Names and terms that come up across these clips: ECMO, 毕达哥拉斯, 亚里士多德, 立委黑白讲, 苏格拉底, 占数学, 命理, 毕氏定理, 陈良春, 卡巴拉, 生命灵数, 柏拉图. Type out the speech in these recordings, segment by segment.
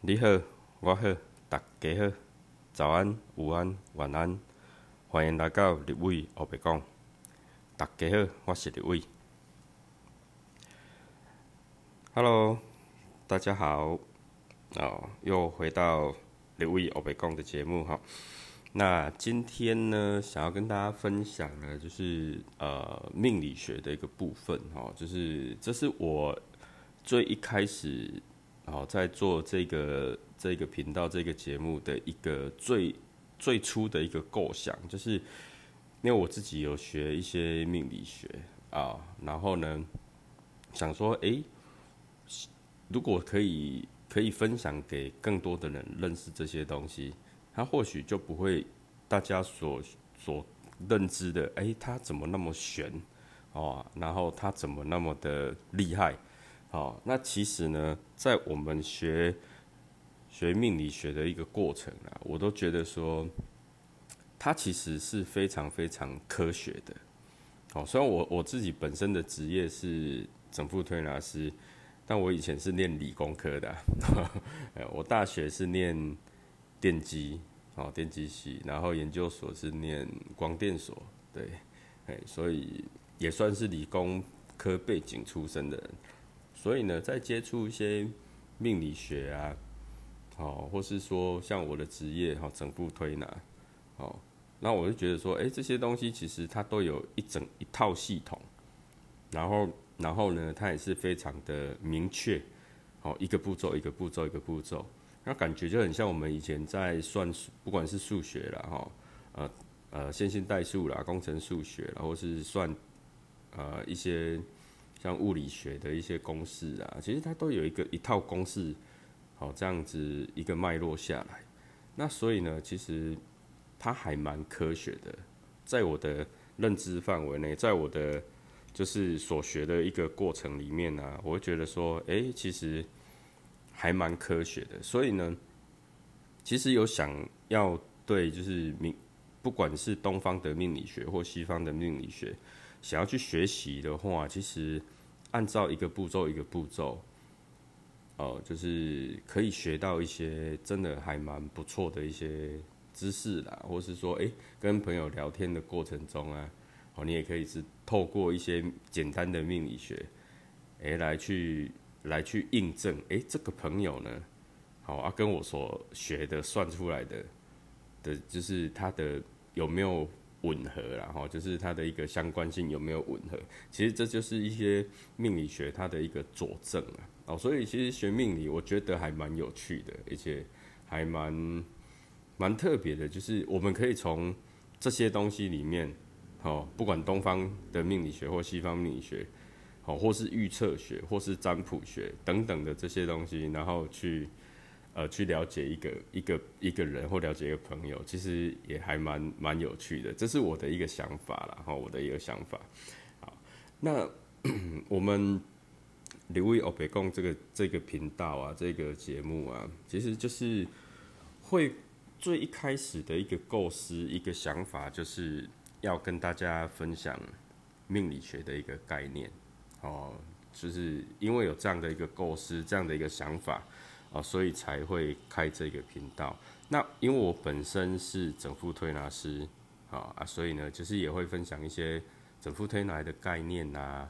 你好，我好，大家好，早安、午安、晚安，欢迎来到立委黑白讲。大家好，我是立委。Hello， 大家好，又回到立委黑白讲的节目哈。那今天呢，想要跟大家分享呢，就是命理学的一个部分哈，就是这是我最一开始。在做这个频道这个节目的一个最初的一个构想，就是因为我自己有学一些命理学啊，然后呢想说，如果可以分享给更多的人认识这些东西，它或许就不会大家所认知的，它怎么那么玄哦，然后它怎么那么的厉害。好，那其实呢，在我们学命理学的一个过程啊，我都觉得说，它其实是非常非常科学的。好，虽然我自己本身的职业是整复推拿师，但我以前是念理工科的，我大学是念电机系，然后研究所是念光电所，对，所以也算是理工科背景出身的人。所以呢，在接触一些命理学啊，或是说像我的职业整复推拿，那我就觉得说，这些东西其实它都有一套系统，然后呢，它也是非常的明确，一个步骤一个步骤一个步骤，那感觉就很像我们以前在算，不管是数学啦，线性代数啦，工程数学啦，或是算一些。像物理学的一些公式啊，其实它都有一套公式，这样子一个脉络下来。那所以呢，其实它还蛮科学的，在我的认知范围内，在我的就是所学的一个过程里面啊，我会觉得说，其实还蛮科学的。所以呢，其实有想要对就是不管是东方的命理学或西方的命理学。想要去学习的话，其实按照一个步骤一个步骤，就是可以学到一些真的还蛮不错的一些知识啦，或是说，跟朋友聊天的过程中啊，你也可以是透过一些简单的命理学，来去印证，这个朋友呢，跟我所学的算出来的就是他的有没有。吻合啦，就是它的一个相关性有没有吻合？其实这就是一些命理学它的一个佐证啊。所以其实学命理，我觉得还蛮有趣的，而且还蛮特别的。就是我们可以从这些东西里面，不管东方的命理学或西方命理学，或是预测学或是占卜学等等的这些东西，然后去了解一个人或了解一个朋友，其实也还蛮有趣的，这是我的一个想法啦，我的一个想法。好，那我们立委黑白讲这个频道啊，这个节目啊，其实就是会最一开始的一个构思，一个想法，就是要跟大家分享命理学的一个概念。就是因为有这样的一个构思，这样的一个想法。所以才会开这个频道。那因为我本身是整复推拿师，所以呢，就是也会分享一些整复推拿的概念啊，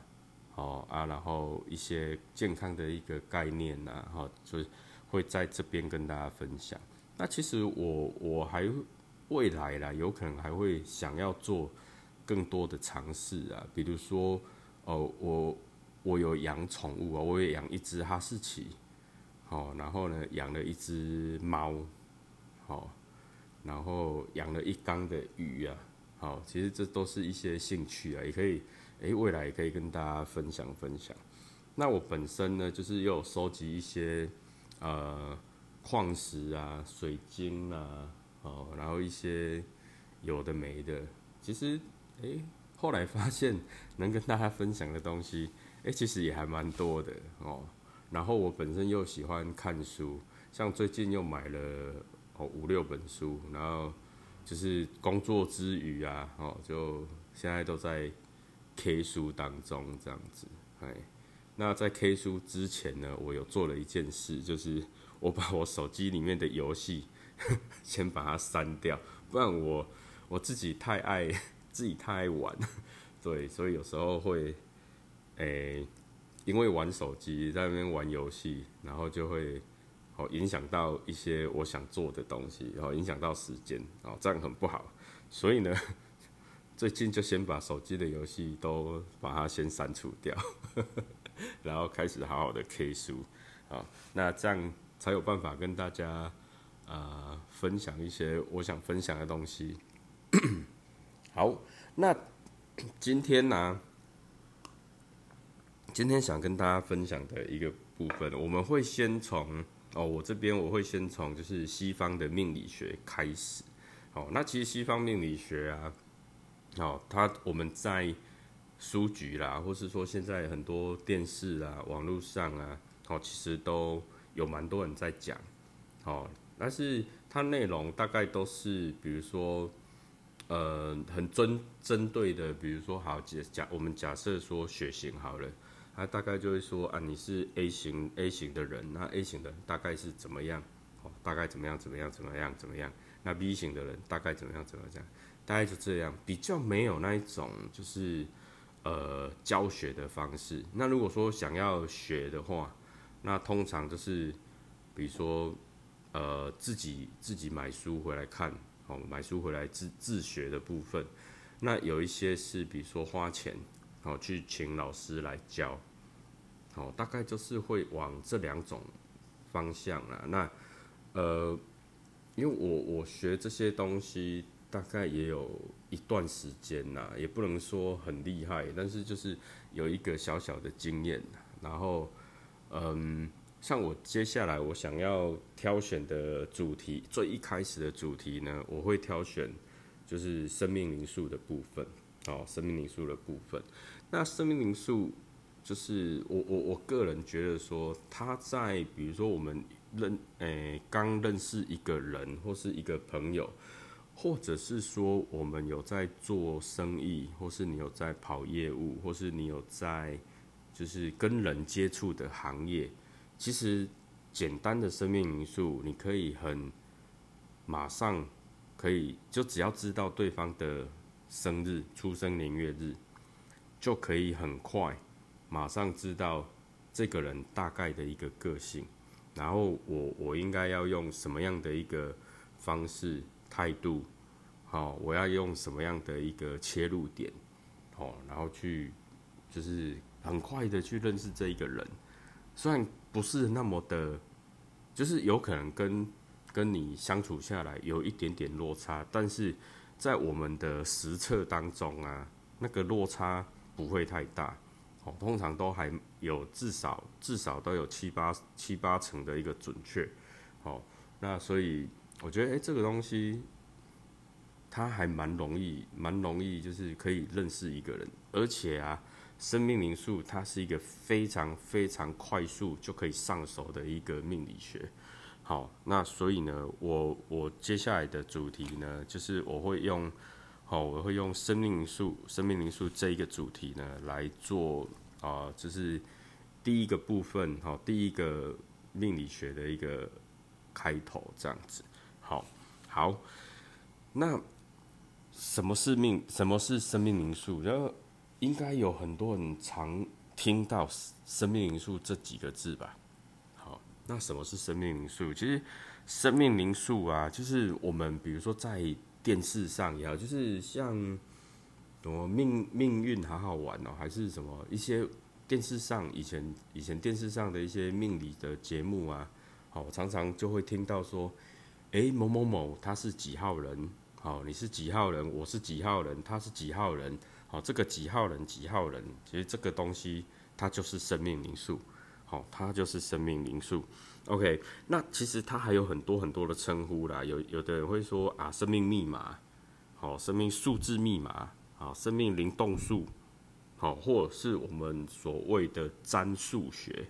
然后一些健康的一个概念啊，就会在这边跟大家分享。那其实我还未来啦，有可能还会想要做更多的尝试啊，比如说，我有养宠物啊，我也养一只哈士奇。然后呢，养了一只猫，然后养了一缸的鱼啊，其实这都是一些兴趣啊，也可以，未来也可以跟大家分享分享。那我本身呢，就是又有收集一些矿石啊、水晶啊，然后一些有的没的，其实后来发现能跟大家分享的东西，其实也还蛮多的哦。然后我本身又喜欢看书，像最近又买了5-6本书，然后就是工作之余啊，就现在都在 K 书当中这样子。那在 K 书之前呢，我有做了一件事，就是我把我手机里面的游戏先把它删掉，不然我自己太爱玩，对，所以有时候会因为玩手机在那边玩游戏，然后就会影响到一些我想做的东西，然后影响到时间，然后这样很不好。所以呢，最近就先把手机的游戏都把它先删除掉，然后开始好好的 K 书，好，那这样才有办法跟大家分享一些我想分享的东西。好，那今天呢，今天想跟大家分享的一个部分，我们会先从我这边我会先从就是西方的命理学开始。好，那其实西方命理学啊，我们在书局啦，或是说现在很多电视啊、网络上啊，其实都有蛮多人在讲。好，但是它内容大概都是比如说很针对的，比如说好我们假设说血型好了，它大概就会说啊，你是 A型的人，那 A 型的人大概是怎么样？大概怎么样？那 B 型的人大概怎么样？大概就这样，比较没有那一种就是教学的方式。那如果说想要学的话，那通常就是比如说自己买书回来看。买书回来 自学的部分，那有一些是比如说花钱去请老师来教，大概就是会往这两种方向啦。那因为我学这些东西大概也有一段时间啦，也不能说很厉害，但是就是有一个小小的经验。然后像我接下来我想要挑选的主题，最一开始的主题呢，我会挑选就是生命灵数的部分。生命灵数的部分，那生命灵数就是我个人觉得说，他在比如说我们刚认识一个人或是一个朋友，或者是说我们有在做生意，或是你有在跑业务，或是你有在就是跟人接触的行业。其实简单的生命灵数，你可以很马上可以就只要知道对方的生日、出生年月日，就可以很快马上知道这个人大概的一个个性，然后我应该要用什么样的一个方式、态度，我要用什么样的一个切入点，然后去就是很快的去认识这一个人。虽然不是那么的，就是有可能跟你相处下来有一点点落差，但是在我们的实测当中啊，那个落差不会太大，通常都还有至少都有七八成的一个准确，那所以我觉得这个东西它还蛮容易，就是可以认识一个人，而且啊。生命灵数它是一个非常非常快速就可以上手的一个命理学。好，那所以呢，我接下来的主题呢，就是我会用生命灵数这一个主题呢来做就是第一个部分，第一个命理学的一个开头这样子。好，那什么是生命灵数？然后应该有很多人常听到生命灵数这几个字吧。好，那什么是生命灵数？其实生命灵数啊，就是我们比如说在电视上也好，就是像什么命运好好玩哦，还是什么一些电视上以前电视上的一些命理的节目啊，我常常就会听到说，某某某他是几号人，你是几号人，我是几号人，他是几号人。这个几号人，其实这个东西它就是生命灵数，它就是生命灵数。OK， 那其实它还有很多很多的称呼啦，有的人会说啊，生命密码，生命数字密码，生命灵动数，或者是我们所谓的占数学，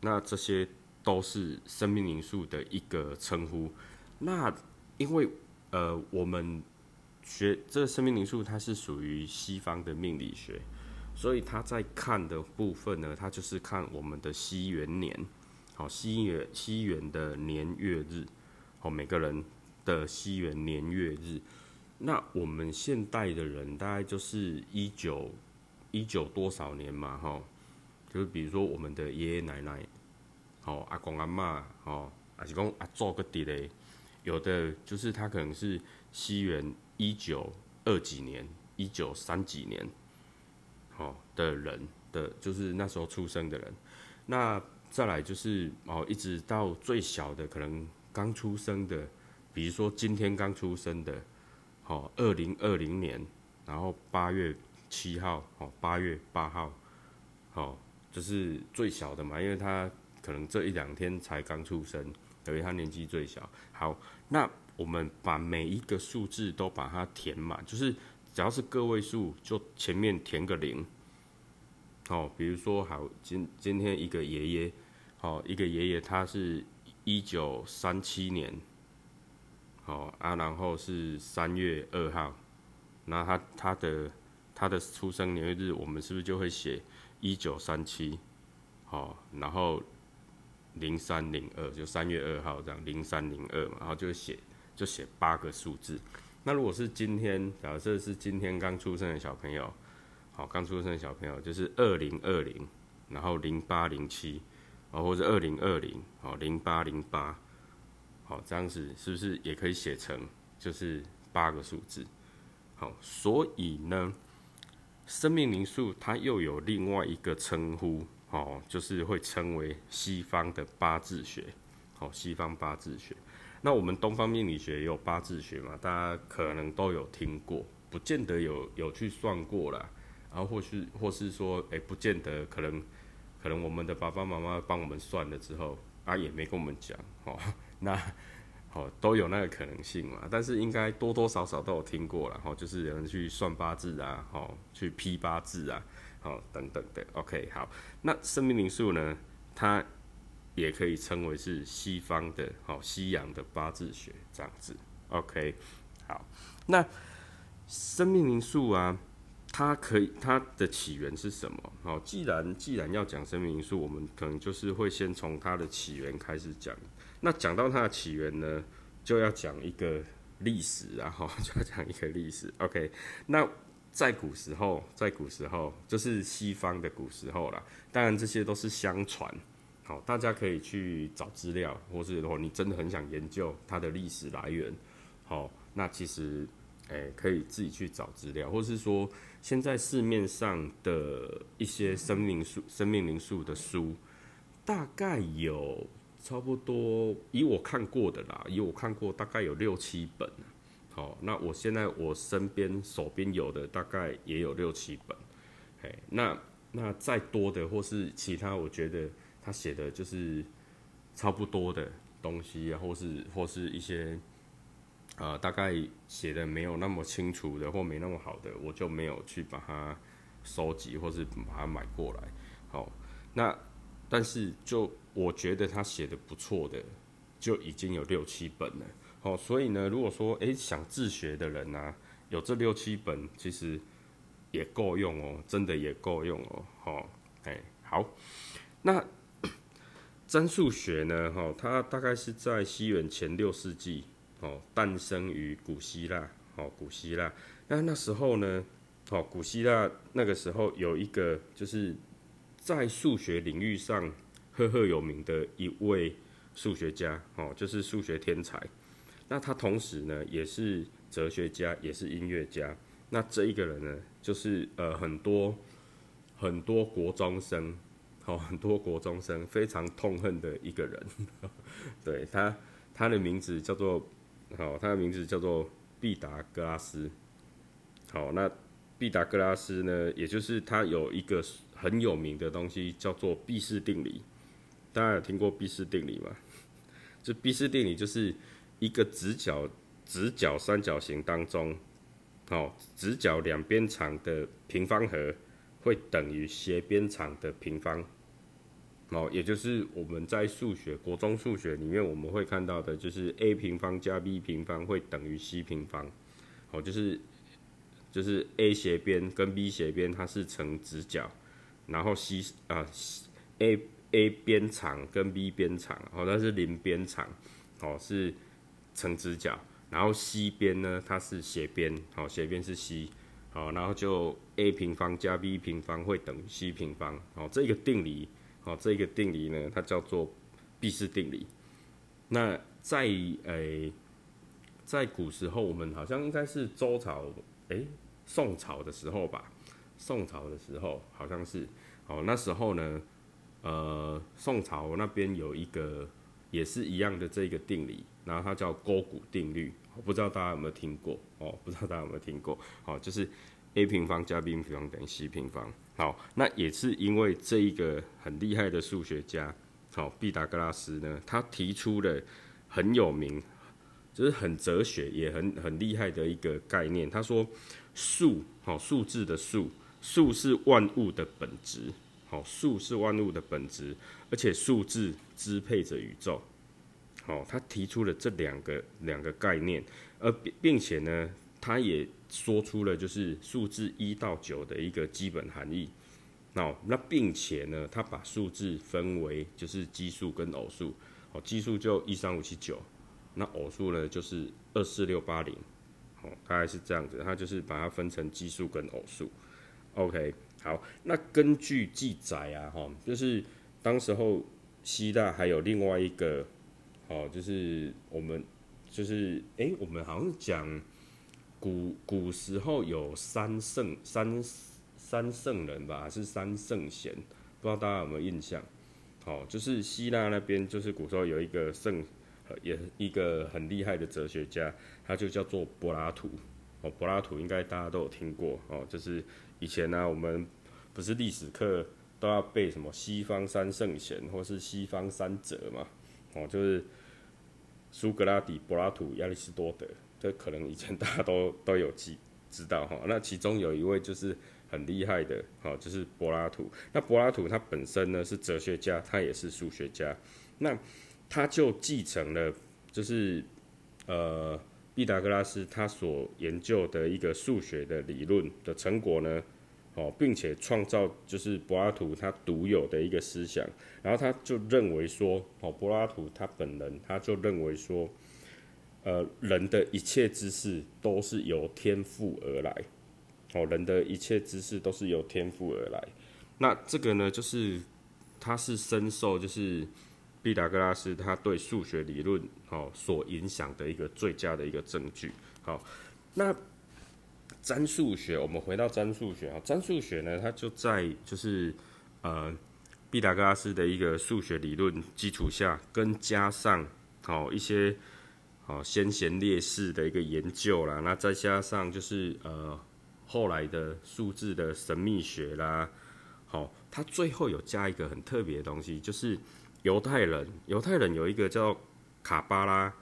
那这些都是生命灵数的一个称呼。那因为我们学这个生命灵数，它是属于西方的命理学，所以它在看的部分呢，它就是看我们的西元年，好，西元的年月日，好，每个人的西元年月日。那我们现代的人大概就是19多少年嘛，哈，就是比如说我们的爷爷奶奶，好，阿公阿嬷，好，还是讲阿祖个伫咧，有的就是他可能是西元1920几年、1930几年，好，的人的，就是那时候出生的人。那再来就是哦，一直到最小的，可能刚出生的，比如说今天刚出生的，哦，2020年，然后8月7号，哦，8月8号，哦，就是最小的嘛，因为他可能这一两天才刚出生，等于他年纪最小。好，那我们把每一个数字都把它填满，就是只要是个位数，就前面填个0。哦，比如说好，今天一个爷爷，哦，一个爷爷他是1937年，哦啊，然后是3月2号，那他的出生年月日，我们是不是就会写1937，好，然后0302，就3月2号这样，0302嘛，然后就写8个数字。那如果是今天，假设是今天刚出生的小朋友。好，刚出生的小朋友就是2020，然后0807，哦，或者2020，好，0808，好，这样子是不是也可以写成就是8个数字？好，所以呢，生命灵数它又有另外一个称呼，哦，就是会称为西方的八字学，好，西方八字学。那我们东方命理学也有八字学嘛，大家可能都有听过，不见得有去算过啦。然后或是说，哎，不见得，可能我们的爸爸妈妈帮我们算了之后，啊，也没跟我们讲，哦，那，哦，都有那个可能性嘛。但是应该多多少少都有听过啦，哦，就是有人去算八字啊，哦，去批八字啊，哦，等等的。OK， 好，那生命灵数呢，它也可以称为是西方的，哦，西洋的八字学这样子。OK， 好，那生命灵数啊。它的起源是什么？好，既然要讲生命灵数，我们可能就是会先从它的起源开始讲。那讲到它的起源呢，就要讲一个历史啊，就要讲一个历史。OK， 那在古时候，就是西方的古时候啦。当然这些都是相传，好，大家可以去找资料，或是如果你真的很想研究它的历史来源，好，那其实。可以自己去找资料，或是说现在市面上的一些生命灵数的书，大概有差不多以我看过大概有6、7本，好，那我现在手边有的大概也有6、7本，那再多的或是其他，我觉得他写的就是差不多的东西啊，或是一些。大概写的没有那么清楚的，或没那么好的，我就没有去把它收集，或是把它买过来。好，那但是就我觉得他写的不错的，就已经有6、7本了。好，所以呢，如果说想自学的人啊，有这6、7本，其实也够用哦，真的也够用哦。好，好，那占数学呢？哈，它大概是在西元前6世纪。哦，诞生于古希腊。哦，古希腊，那时候呢，哦，古希腊那个时候有一个就是在数学领域上赫赫有名的一位数学家，哦，就是数学天才。那他同时呢也是哲学家，也是音乐家。那这一个人呢，就是很多国中生，哦，很多国中生非常痛恨的一个人。对他的名字叫做。好，他的名字叫做毕达哥拉斯。好，那毕达哥拉斯呢，也就是他有一个很有名的东西叫做毕氏定理。大家有听过毕氏定理吗？这毕氏定理就是一个直角三角形当中，好，直角两边长的平方和会等于斜边长的平方。哦，也就是我们在国中数学里面我们会看到的，就是 a 平方加 b 平方会等于 c 平方。哦，就是 a 斜边跟 b 斜边它是成直角，然后 a A 边长跟 B 边长，哦，那是零边长，哦，是成直角。然后 C 边呢，它是斜边，好，哦，斜边是 C， 好，哦，然后就 A 平方加 B 平方会等于 C 平方，哦，这个定理，哦，这个定理呢，它叫做毕氏定理。那在在古时候，我们好像应该是周朝，宋朝的时候吧，宋朝的时候好像是，哦，那时候呢，宋朝那边有一个也是一样的这个定理，然后它叫勾股定律，不知道大家有没有听过哦？不知道大家有没有听过哦？就是 A 平方加 B 平方等于 C 平方。好，那也是因为这一个很厉害的数学家，好，毕达哥拉斯呢，他提出了很有名，就是很哲学也很厉害的一个概念。他说数，好，数字的数，数是万物的本质。好，数是万物的本质，而且数字支配着宇宙。好，他提出了这两个概念，而并且呢，他也说出了就是数字1到9的一个基本含义。那并且呢，他把数字分为就是奇数跟偶数。好，奇数就1、3、5、7、9，那偶数呢就是2、4、6、8、0。好，大概是这样子，他就是把它分成奇数跟偶数。OK。好，那根据记载啊，就是当时候希腊还有另外一个，哦，就是我们就是我们好像讲古时候有三圣人吧，还是三圣贤，不知道大家有没有印象？哦，就是希腊那边就是古时候有一个一个很厉害的哲学家，他就叫做柏拉图。哦，柏拉图应该大家都有听过哦，就是以前呢，我们不是历史课都要背什么西方三圣贤或是西方三哲嘛？哦，就是苏格拉底、柏拉图、亚里士多德，这可能以前大家都有知道哈，哦。那其中有一位就是很厉害的，哦，就是柏拉图。那柏拉图他本身呢是哲学家，他也是数学家，那他就继承了就是毕达哥拉斯他所研究的一个数学的理论的成果呢，哦，并且创造就是柏拉图他独有的一个思想，然后他就认为说，哦，柏拉图他本人他就认为说，人的一切知识都是由天赋而来，哦，人的一切知识都是由天赋而来。那这个呢，就是他是深受就是毕达哥拉斯他对数学理论，哦，所影响的一个最佳的一个证据。好，那占数学，我们回到占数学啊，占数学呢，它就在就是毕达哥拉斯的一个数学理论基础下，跟加上哦一些哦先贤烈士的一个研究啦，那再加上就是后来的数字的神秘学啦，好，哦，它最后有加一个很特别的东西，就是犹太人有一个叫卡巴拉，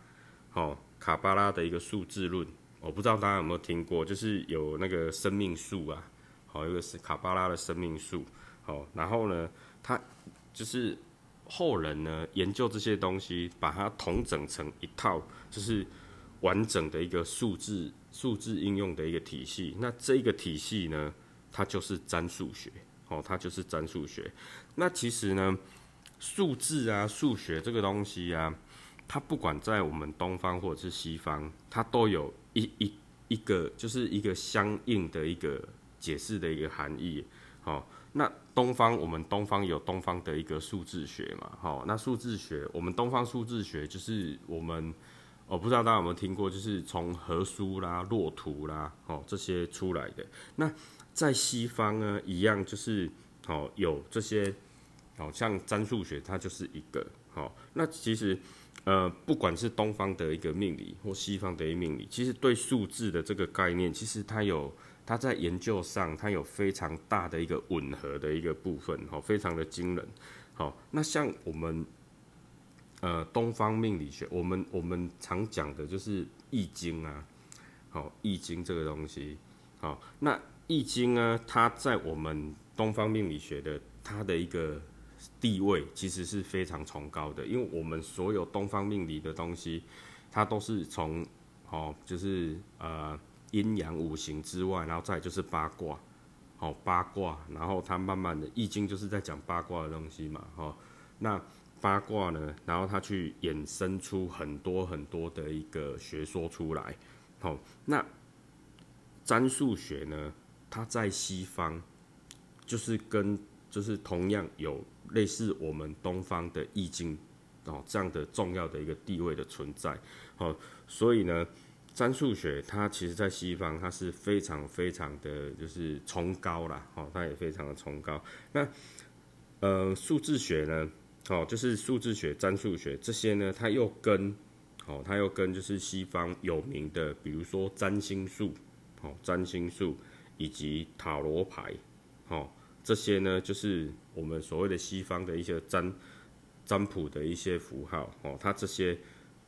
哦，卡巴拉的一个数字论，我不知道大家有没有听过，就是有那个生命树啊，好，一个是卡巴拉的生命树，好，然后呢，他就是后人呢研究这些东西，把它统整成一套，就是完整的一个数字应用的一个体系。那这个体系呢，它就是占数学，哦，它就是占数学。那其实呢，数字啊，数学这个东西啊，它不管在我们东方或者是西方，它都有一个就是一个相应的一个解释的一个含义。好，哦，那我们东方有东方的一个数字学嘛，好，哦，那数字学，我们东方数字学就是我们，我不知道大家有没有听过，就是从合书啦、洛图啦，哦，这些出来的。那在西方呢，一样就是哦有这些。好，像占数学，它就是一个好。那其实，不管是东方的一个命理或西方的一个命理，其实对数字的这个概念，其实它在研究上，它有非常大的一个吻合的一个部分，好，非常的惊人。好，那像我们，东方命理学，我们常讲的就是易经啊，好，易经这个东西，好，那易经呢，它在我们东方命理学的它的一个地位其实是非常崇高的，因为我们所有东方命理的东西，它都是从哦，就是阴阳五行之外，然后再就是八卦，哦，八卦，然后它慢慢的易经就是在讲八卦的东西嘛，哦，那八卦呢，然后它去衍生出很多很多的一个学说出来。好，那占数学呢，它在西方就是同样有类似我们东方的易经哦这样的重要的一个地位的存在。好，所以呢，占数学它其实在西方它是非常非常的就是崇高啦，哦，它也非常的崇高。那数字学呢，哦，就是数字学、占数学这些呢，它又跟就是西方有名的，比如说占星术，哦，占星术以及塔罗牌，哦，这些呢就是我们所谓的西方的一些占卜的一些符号，哦，它这些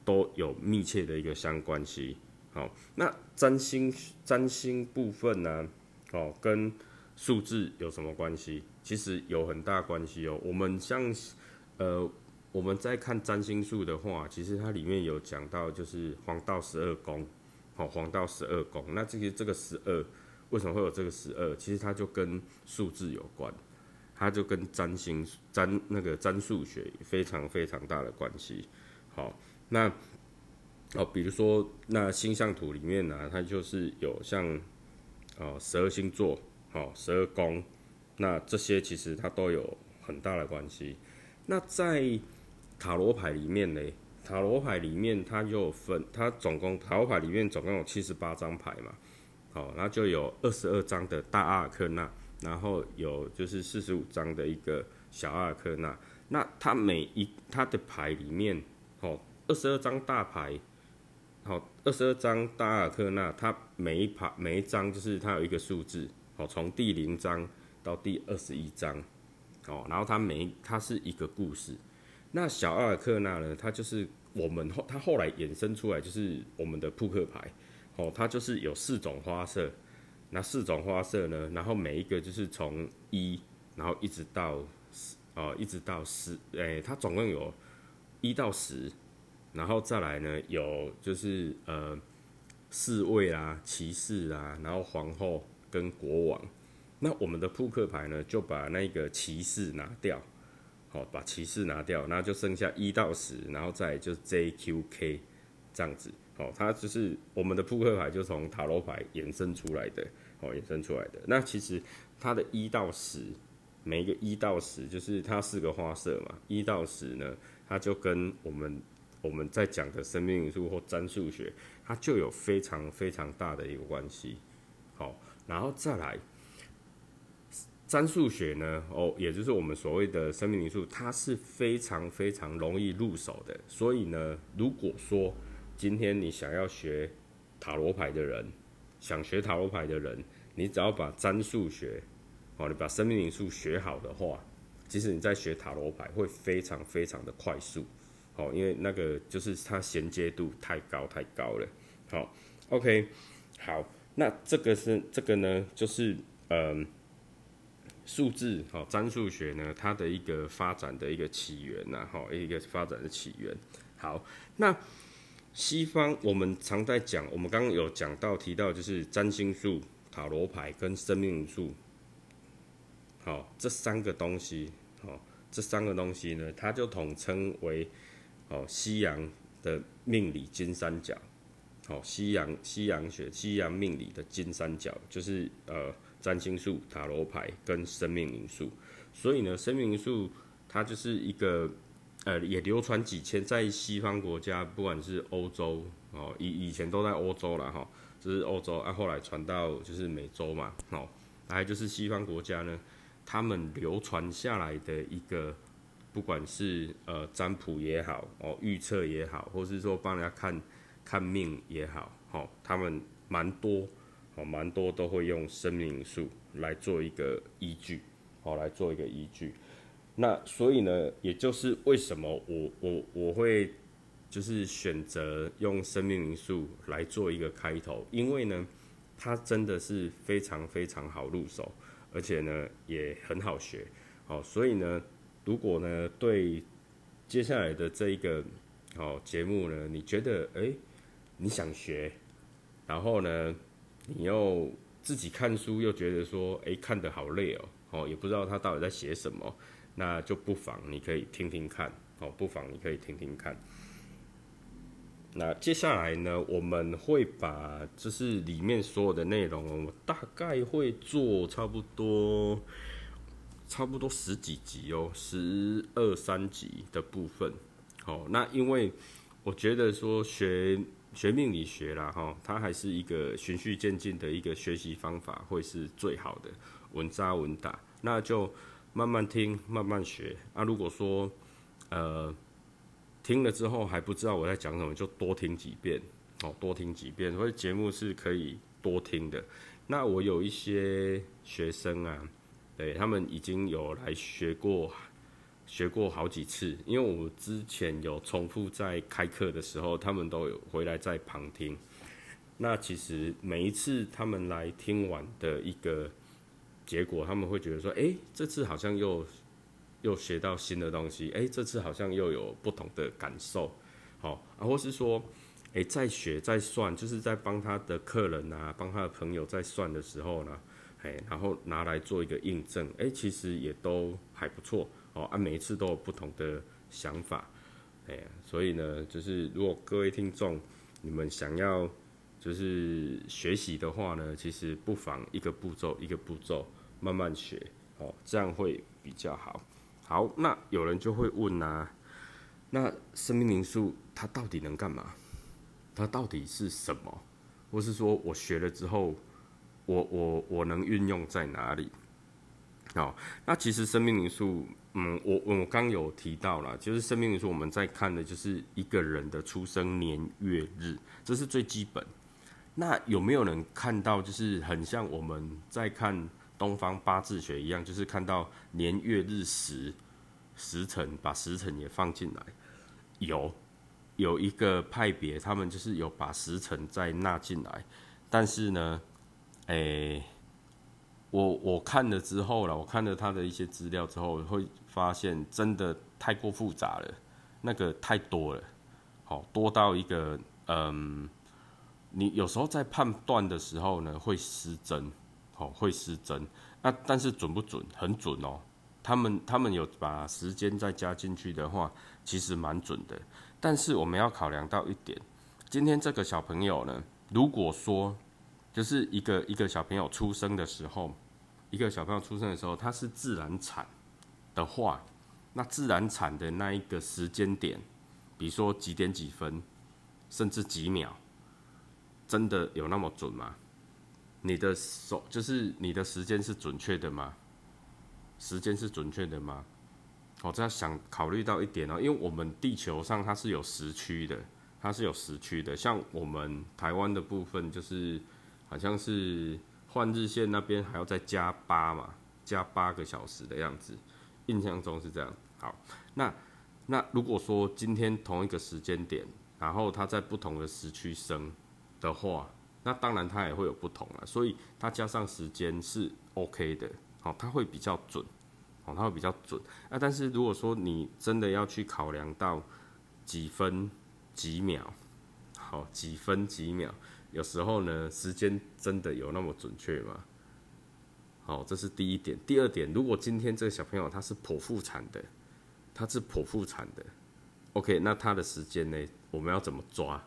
都有密切的一个相关系。好，那占星部分呢，哦，跟数字有什么关系？其实有很大关系哦。我们像我们在看占星术的话，其实它里面有讲到就是黄道12宫，好，黄道12宫。那这个12为什么会有这个12？其实它就跟数字有关，它就跟占数学非常非常大的关系。好，那哦，比如说那星象图里面呢，啊，它就是有像哦12星座，哦12宫，那这些其实它都有很大的关系。那在塔罗牌里面呢？塔罗牌里面它就有分，它总共塔罗牌里面总共有78张牌嘛，好，那就有22张的大阿尔克纳，然后有就是45张的一个小阿尔克纳。那它它的牌里面，哦，22张大牌，好，22张大阿尔克纳，它每一张就是它有一个数字，好，从第0张到第21张。哦，然后它是一个故事。那小阿尔克纳呢，它就是它后来衍生出来就是我们的扑克牌。哦，它就是有4种花色，那4种花色呢，然后每一个就是从1，然后一直到10，它总共有1到10，然后再来呢有就是侍卫啦、骑士啦，然后皇后跟国王。那我们的扑克牌呢，就把那个骑士拿掉，好，把骑士拿掉，那就剩下1到10，然后再来就是 JQK 这样子，好，它就是我们的扑克牌就从塔罗牌衍生出来的，好，衍生出来的。那其实它的1到10，每一个1到10就是它4个花色嘛，1到10呢，它就跟我们在讲的生命灵数或占数学，它就有非常非常大的一个关系，好，然后再来。占数学呢，哦，也就是我们所谓的生命灵数，它是非常非常容易入手的。所以呢，如果说今天你想要学塔罗牌的人，你只要把占数学，哦，你把生命灵数学好的话，其实你在学塔罗牌会非常非常的快速，哦，因为那个就是它衔接度太高了。好，OK， 好，那这个呢，就是数字，好，占数学呢，它的一个发展的一个起源呐，哈，一个发展的起源。好，那西方我们常在讲，我们刚刚有提到就是占星术、塔罗牌跟生命数，好，这三个东西，好，这三个东西呢，它就统称为哦西洋的命理金三角，好，西洋命理的金三角就是占星术、塔罗牌跟生命灵数。所以呢，生命灵数它就是一个也流传几千，在西方国家，不管是欧洲哦，以前都在欧洲啦哈，就是欧洲啊，后来传到就是美洲嘛，哦，还有就是西方国家呢，他们流传下来的一个，不管是占卜也好，哦，预测也好，或是说帮人家看命也好，哦，他们蛮多都会用生命灵数来做一个依据，好，来做一个依据。那所以呢，也就是为什么我会就是选择用生命灵数来做一个开头，因为呢，它真的是非常非常好入手，而且呢也很好学，好，所以呢，如果呢对接下来的这一个好节目呢，你觉得你想学，然后呢，你又自己看书又觉得说，看得好累哦，也不知道他到底在写什么，那就不妨你可以听听看，哦，不妨你可以听听看。那接下来呢，我们会把就是里面所有的内容，我大概会做差不多十几集哦，12、13集的部分。好，那因为我觉得说学命理学啦，哈，它还是一个循序渐进的一个学习方法，会是最好的，稳扎稳打。那就慢慢听，慢慢学。啊，如果说听了之后还不知道我在讲什么，就多听几遍，哦，多听几遍。所以节目是可以多听的。那我有一些学生啊，对，他们已经有来学过好几次，因为我之前有重复在开课的时候，他们都有回来在旁听。那其实每一次他们来听完的一个结果，他们会觉得说，哎，这次好像又学到新的东西，哎，这次好像又有不同的感受，好啊，或是说，哎，在学在算，就是在帮他的客人啊，帮他的朋友在算的时候呢，哎，然后拿来做一个印证，哎，其实也都还不错，哦啊，每一次都有不同的想法，哎，所以呢，就是如果各位听众你们想要就是学习的话呢，其实不妨一个步骤一个步骤慢慢学，哦，这样会比较好。好，那有人就会问啊，那生命灵数它到底能干嘛？它到底是什么？或是说我学了之后，我能运用在哪里？好，那其实生命灵数，我刚有提到啦，就是生命灵数我们在看的就是一个人的出生年月日，这是最基本。那有没有人看到就是很像我们在看东方八字学一样，就是看到年月日时辰，把时辰也放进来。有一个派别，他们就是有把时辰再纳进来，但是呢，我看了之后啦，我看了他的一些资料之后，会发现真的太过复杂了，那个太多了，好多到一个你有时候在判断的时候呢会失真。会失真，那但是准不准？很准哦。他们有把时间再加进去的话，其实蛮准的。但是我们要考量到一点，今天这个小朋友呢，如果说就是一个小朋友出生的时候，他是自然产的话，那自然产的那一个时间点，比如说几点几分，甚至几秒，真的有那么准吗？你的时间是准确的吗？我这要考虑到一点哦，因为我们地球上它是有时区的，像我们台湾的部分就是好像是换日线那边还要再加8嘛，加8个小时的样子，印象中是这样。好，那如果说今天同一个时间点，然后它在不同的时区生的话，那当然它也会有不同啦，所以它加上时间是 OK 的，哦，它会比较准，哦，它会比较准。啊，但是如果说你真的要去考量到几分几秒，好，几分几秒，有时候呢，时间真的有那么准确吗？好，这是第一点。第二点，如果今天这个小朋友他是剖腹产的 ，OK， 那他的时间呢，我们要怎么抓？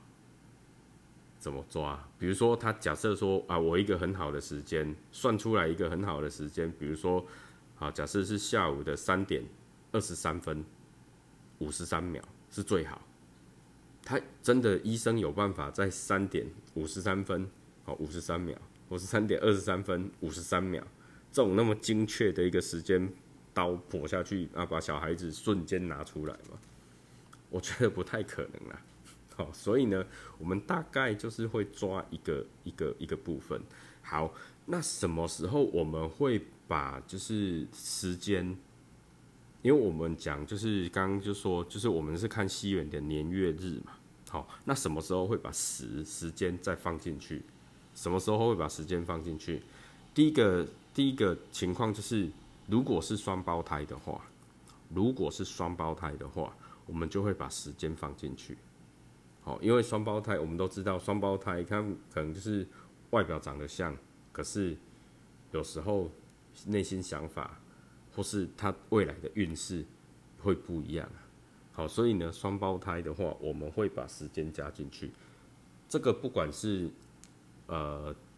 比如说他假设说啊，我一个很好的时间算出来一个很好的时间，比如说好，假设是下午的3点23分53秒是最好。他真的医生有办法在3点53分好53秒，或是3点23分53秒这种那么精确的一个时间刀剖下去啊，把小孩子瞬间拿出来嘛？我觉得不太可能啦。好，所以呢，我们大概就是会抓一个部分。好，那什么时候我们会把就是时间？因为我们讲就是刚刚就说，就是我们是看西元的年月日嘛。好，那什么时候会把时间再放进去？第一个情况就是，如果是双胞胎的话，我们就会把时间放进去。因为双胞胎，我们都知道，双胞胎他们可能就是外表长得像，可是有时候内心想法或是他未来的运势会不一样。好，所以呢，双胞胎的话，我们会把时间加进去。这个不管是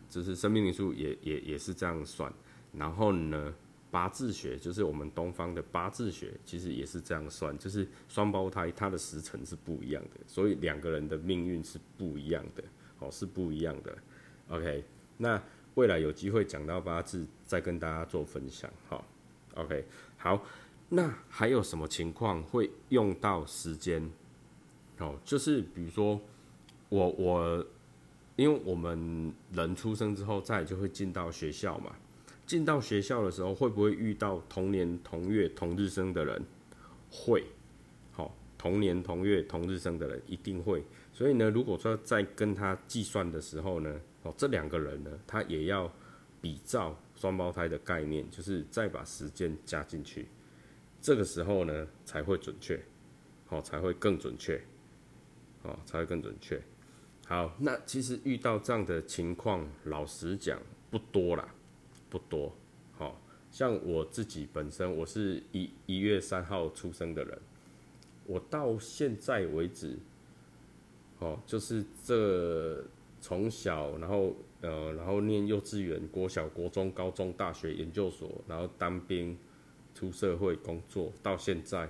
就是生命灵数也是这样算。然后呢，八字学就是我们东方的八字学，其实也是这样算，就是双胞胎它的时辰是不一样的，所以两个人的命运是不一样的，好，是不一样的。OK， 那未来有机会讲到八字，再跟大家做分享。好 ，OK， 好。那还有什么情况会用到时间？哦，就是比如说我，因为我们人出生之后，再来就会进到学校嘛。进到学校的时候，会不会遇到同年同月同日生的人？会。好，同年同月同日生的人一定会。所以呢，如果说在跟他计算的时候呢，哦，这两个人呢，他也要比照双胞胎的概念，就是再把时间加进去。这个时候呢，才会准确，好，才会更准确，好，才会更准确。好，那其实遇到这样的情况，老实讲不多啦，不多。好，像我自己本身，我是1月3号出生的人，我到现在为止，哦，就是这从小，然后念幼稚园、国小、国中、高中、大学、研究所，然后当兵。出社会工作到现在，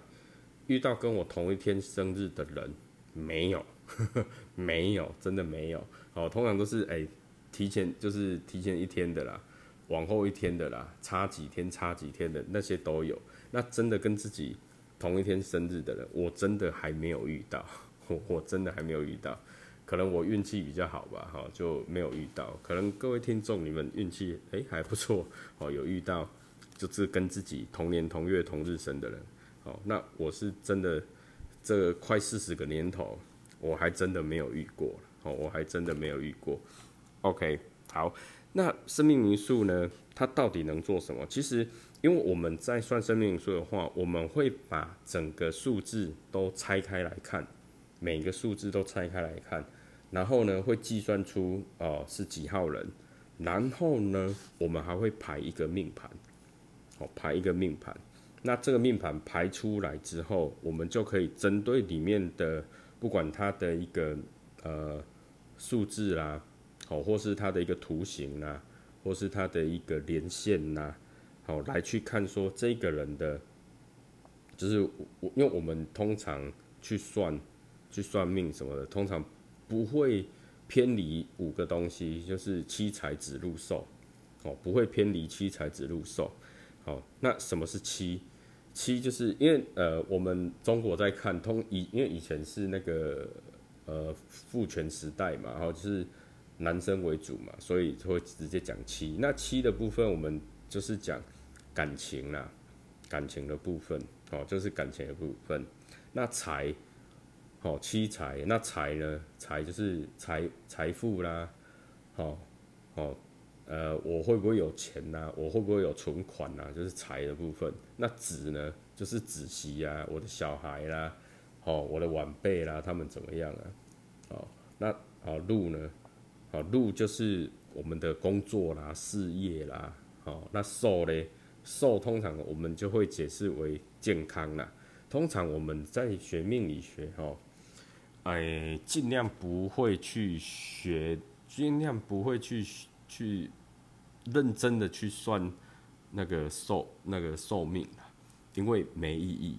遇到跟我同一天生日的人没有，呵呵，没有，真的没有。哦，通常都是提前一天的啦，往后一天的啦，差几天的那些都有。那真的跟自己同一天生日的人，我真的还没有遇到，我真的还没有遇到。可能我运气比较好吧，哈，就没有遇到。可能各位听众你们运气还不错，哦，有遇到。就是跟自己同年同月同日生的人，好，那我是真的，这快40个年头，我还真的没有遇过，好，我还真的没有遇过。OK， 好，那生命灵数呢？它到底能做什么？其实，因为我们在算生命灵数的话，我们会把整个数字都拆开来看，每个数字都拆开来看，然后呢，会计算出是几号人，然后呢，我们还会排一个命盘。排一个命盘，那这个命盘排出来之后，我们就可以针对里面的，不管它的一个数字啦，好，或是它的一个图形啦，或是它的一个连线啦，好，来去看说这个人的，就是因为我们通常去算命什么的，通常不会偏离五个东西，就是七财子禄寿，哦，不会偏离七财子禄寿。好，那什么是七？七就是因为我们中国在看因为以前是那个父权时代嘛，然后就是男生为主嘛，所以会直接讲七。那七的部分我们就是讲感情啦，感情的部分，哦，就是感情的部分。那财，哦，七财，那财呢？财就是财富啦，哦哦。我会不会有钱呐？我会不会有存款呐？就是财的部分。那子呢，就是子息啊，我的小孩啦，哦，我的晚辈啦，他们怎么样啊？哦，那哦禄呢？哦禄就是我们的工作啦、事业啦。哦，那寿呢？寿通常我们就会解释为健康啦。通常我们在学命理学，哦，尽量不会去学，尽量不会去认真的去算那个寿命，因为没意义。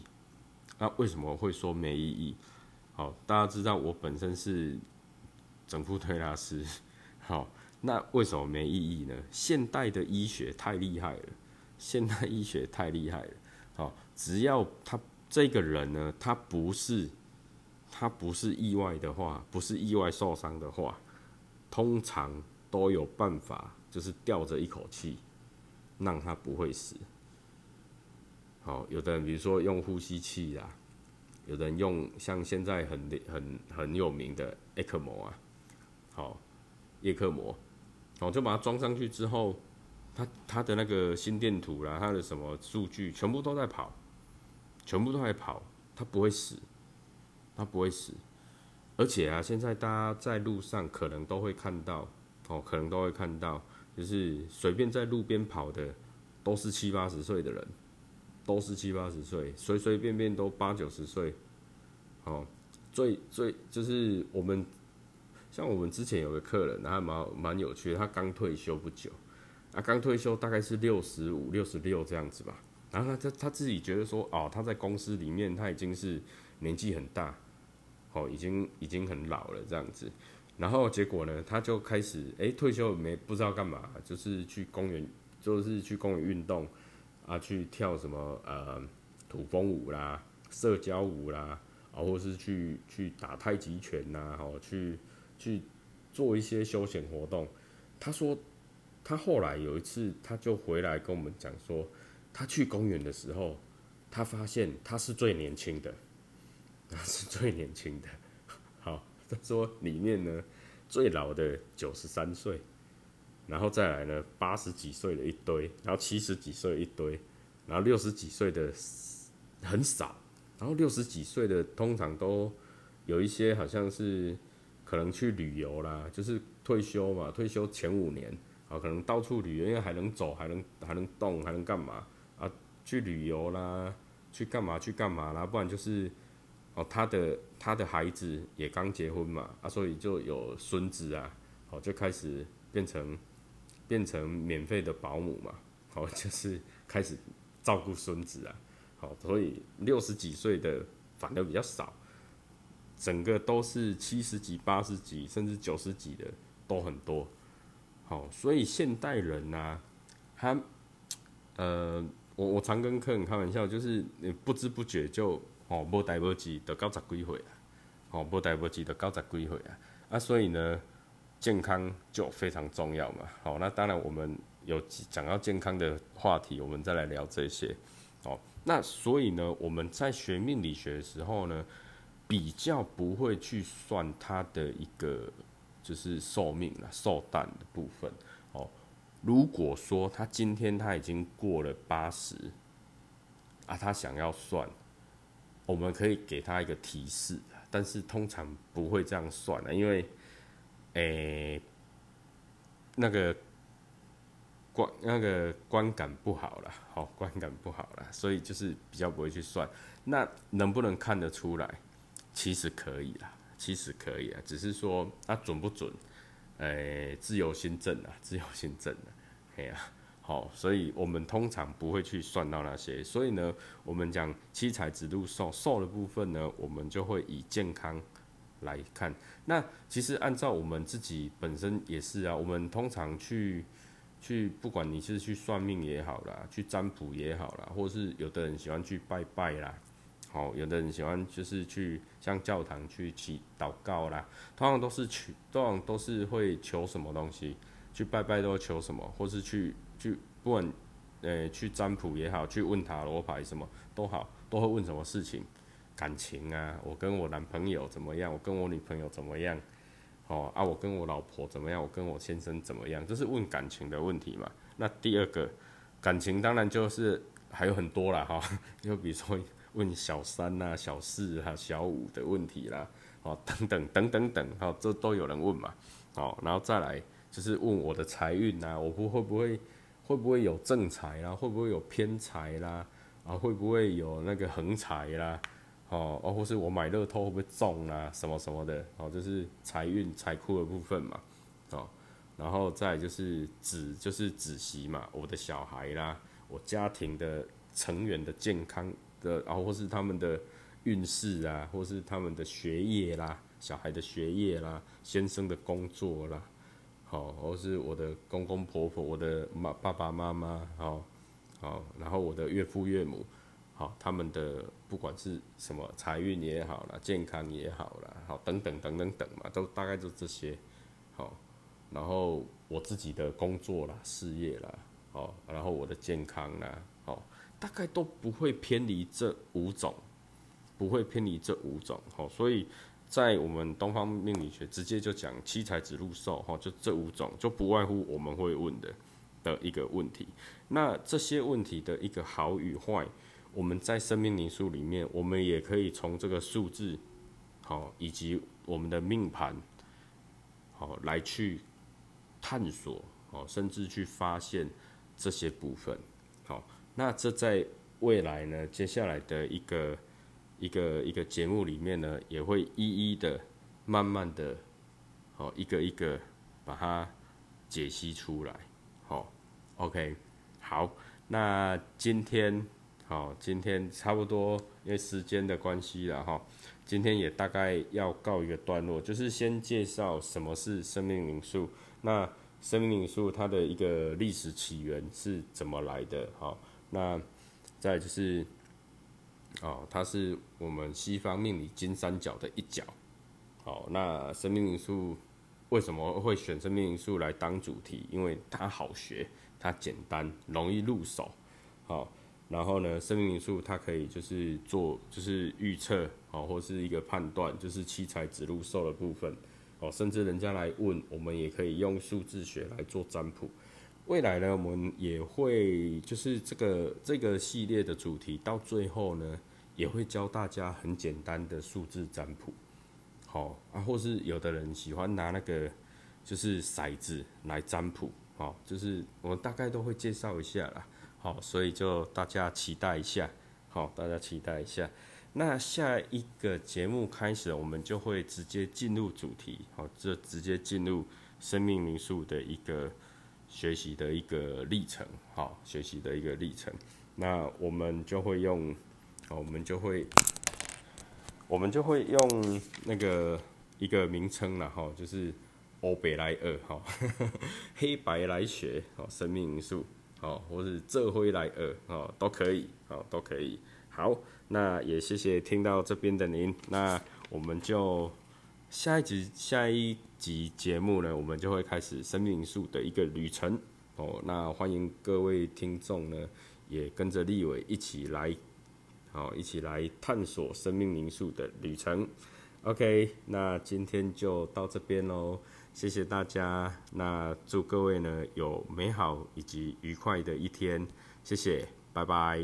那，为什么会说没意义？好，大家知道我本身是整复推拿师，好，那为什么没意义呢？现代的医学太厉害了，现代医学太厉害了。好，只要他这个人呢，他不是意外的话，不是意外受伤的话，通常都有办法，就是吊着一口气，让他不会死。好，有的人比如说用呼吸器啦，有的人用像现在很有名的 ECMO 啊，好，叶克膜，好，就把它装上去之后，它的那个心电图啦，它的什么数据全部都在跑，它不会死，而且啊，现在大家在路上可能都会看到。哦，可能都会看到，就是随便在路边跑的，都是70、80岁的人，都是70、80岁，随随便便都80、90岁。好，最就是我们像我们之前有个客人，他蛮有趣的，他刚退休不久，啊，刚退休大概是65、66这样子吧。然后他自己觉得说，哦，他在公司里面他已经是年纪很大，哦，已经很老了这样子。然后结果呢，他就开始退休没不知道干嘛，就是去公园，运动啊，去跳什么土风舞啦、社交舞啦，啊，或是去打太极拳呐，哦，去做一些休闲活动。他说，他后来有一次他就回来跟我们讲说，他去公园的时候，他发现他是最年轻的。好，他说里面呢最老的93岁，然后再来呢80几岁的一堆，然后70几岁的一堆，然后60几岁的很少，然后60几岁的通常都有一些好像是可能去旅游啦，就是退休嘛，退休前5年，好，可能到处旅游，因为还能走，还能动，还能干嘛啊？去旅游啦，去干嘛啦？不然就是哦，他的孩子也刚结婚嘛，啊，所以就有孙子啊，好，就开始变成免费的保姆嘛，好，就是开始照顾孙子啊，好，所以60几岁的反而比较少，整个都是70几、80几甚至90几的都很多，好，所以现代人啊，他我常跟客人开玩笑，就是你不知不觉就。哦，无代无志，就90几岁啊！哦，无代无志，就90几岁啊！啊，所以呢，健康就非常重要嘛。好，那当然我们有讲到健康的话题，我们再来聊这些。哦，那所以呢，我们在学命理学的时候呢，比较不会去算它的一个就是寿命啦、寿诞的部分。哦，如果说他今天他已经过了80，啊，他想要算。我们可以给他一个提示，但是通常不会这样算的，因为，那个观感不好啦，好，观感不好啦，所以就是比较不会去算。那能不能看得出来？其实可以啦，只是说啊准不准？自由心证啊，嘿啊。好，所以我们通常不会去算到那些，所以呢，我们讲七财指路寿的部分呢，我们就会以健康来看。那其实按照我们自己本身也是啊，我们通常去不管你是去算命也好啦，去占卜也好啦，或是有的人喜欢去拜拜啦，好，有的人喜欢就是去像教堂去祈祷告啦，通常都是会求什么东西，去拜拜都求什么，或是去不管，去占卜也好，去问塔罗牌什么都好，都会问什么事情，感情啊，我跟我男朋友怎么样，我跟我女朋友怎么样，哦啊，我跟我老婆怎么样，我跟我先生怎么样，这是问感情的问题嘛。那第二个感情当然就是还有很多啦哈，就比如说问小3啊、小4啊、小5的问题啦，哦等等，哦这都有人问嘛，哦，然后再来就是问我的财运啊，我会不会有正财啦，会不会有偏财啦，啊，会不会有那个横财啦，哦，或是我买乐透会不会中啦，什么的，哦，就是财运财库的部分嘛，哦，然后再来就是子息嘛，我的小孩啦，我家庭的成员的健康的，啊，或是他们的运势啊，或是他们的学业啦，小孩的学业啦，先生的工作啦。哦，或是我的公公婆婆，我的爸爸妈妈，好，然后我的岳父岳母，好，他们的不管是什么财运也好啦，健康也好啦，好等等嘛，都大概就这些，好，然后我自己的工作啦、事业啦，好，然后我的健康啦，好，大概都不会偏离这5种，好，所以。在我们东方命理学直接就讲七财指路寿，就这5种就不外乎我们会问的一个问题。那这些问题的一个好与坏，我们在生命灵数里面，我们也可以从这个数字，好，以及我们的命盘，好来去探索，好，甚至去发现这些部分。好，那这在未来呢，接下来的一个节目里面呢，也会一一的、慢慢的，好、哦，一个一个把它解析出来。好、哦、，OK， 好，那今天，好、哦，今天差不多，因为时间的关系啦，哈、哦，今天也大概要告一个段落，就是先介绍什么是生命灵数，那生命灵数它的一个历史起源是怎么来的，好、哦，那再就是。哦，它是我们西方命理金三角的一角。好，那生命灵数为什么会选生命灵数来当主题？因为它好学，它简单，容易入手。好，然后呢，生命灵数它可以就是做就是预测，哦，或是一个判断，就是七财指路寿的部分。哦，甚至人家来问，我们也可以用数字学来做占卜。未来呢，我们也会就是这个系列的主题，到最后呢，也会教大家很简单的数字占卜，好、哦、啊，或是有的人喜欢拿那个就是骰子来占卜，好、哦，就是我们大概都会介绍一下啦，好、哦，所以就大家期待一下，好、哦，大家期待一下。那下一个节目开始，我们就会直接进入主题，好、哦，就直接进入生命灵数的一个。学习的一个历程，好，学习的一个历程，那我们就会用，我们就会用那个一个名称啦，哈，就是黑白来学，哈，黑白来学，好，生命灵数，好，或是这灰来学，哦，都可以，好，都可以。好，那也谢谢听到这边的您，那我们就。下一集节目呢，我们就会开始生命灵数的一个旅程哦。那欢迎各位听众呢，也跟着立伟一起来，好、哦，一起来探索生命灵数的旅程。OK， 那今天就到这边喽，谢谢大家。那祝各位呢有美好以及愉快的一天，谢谢，拜拜。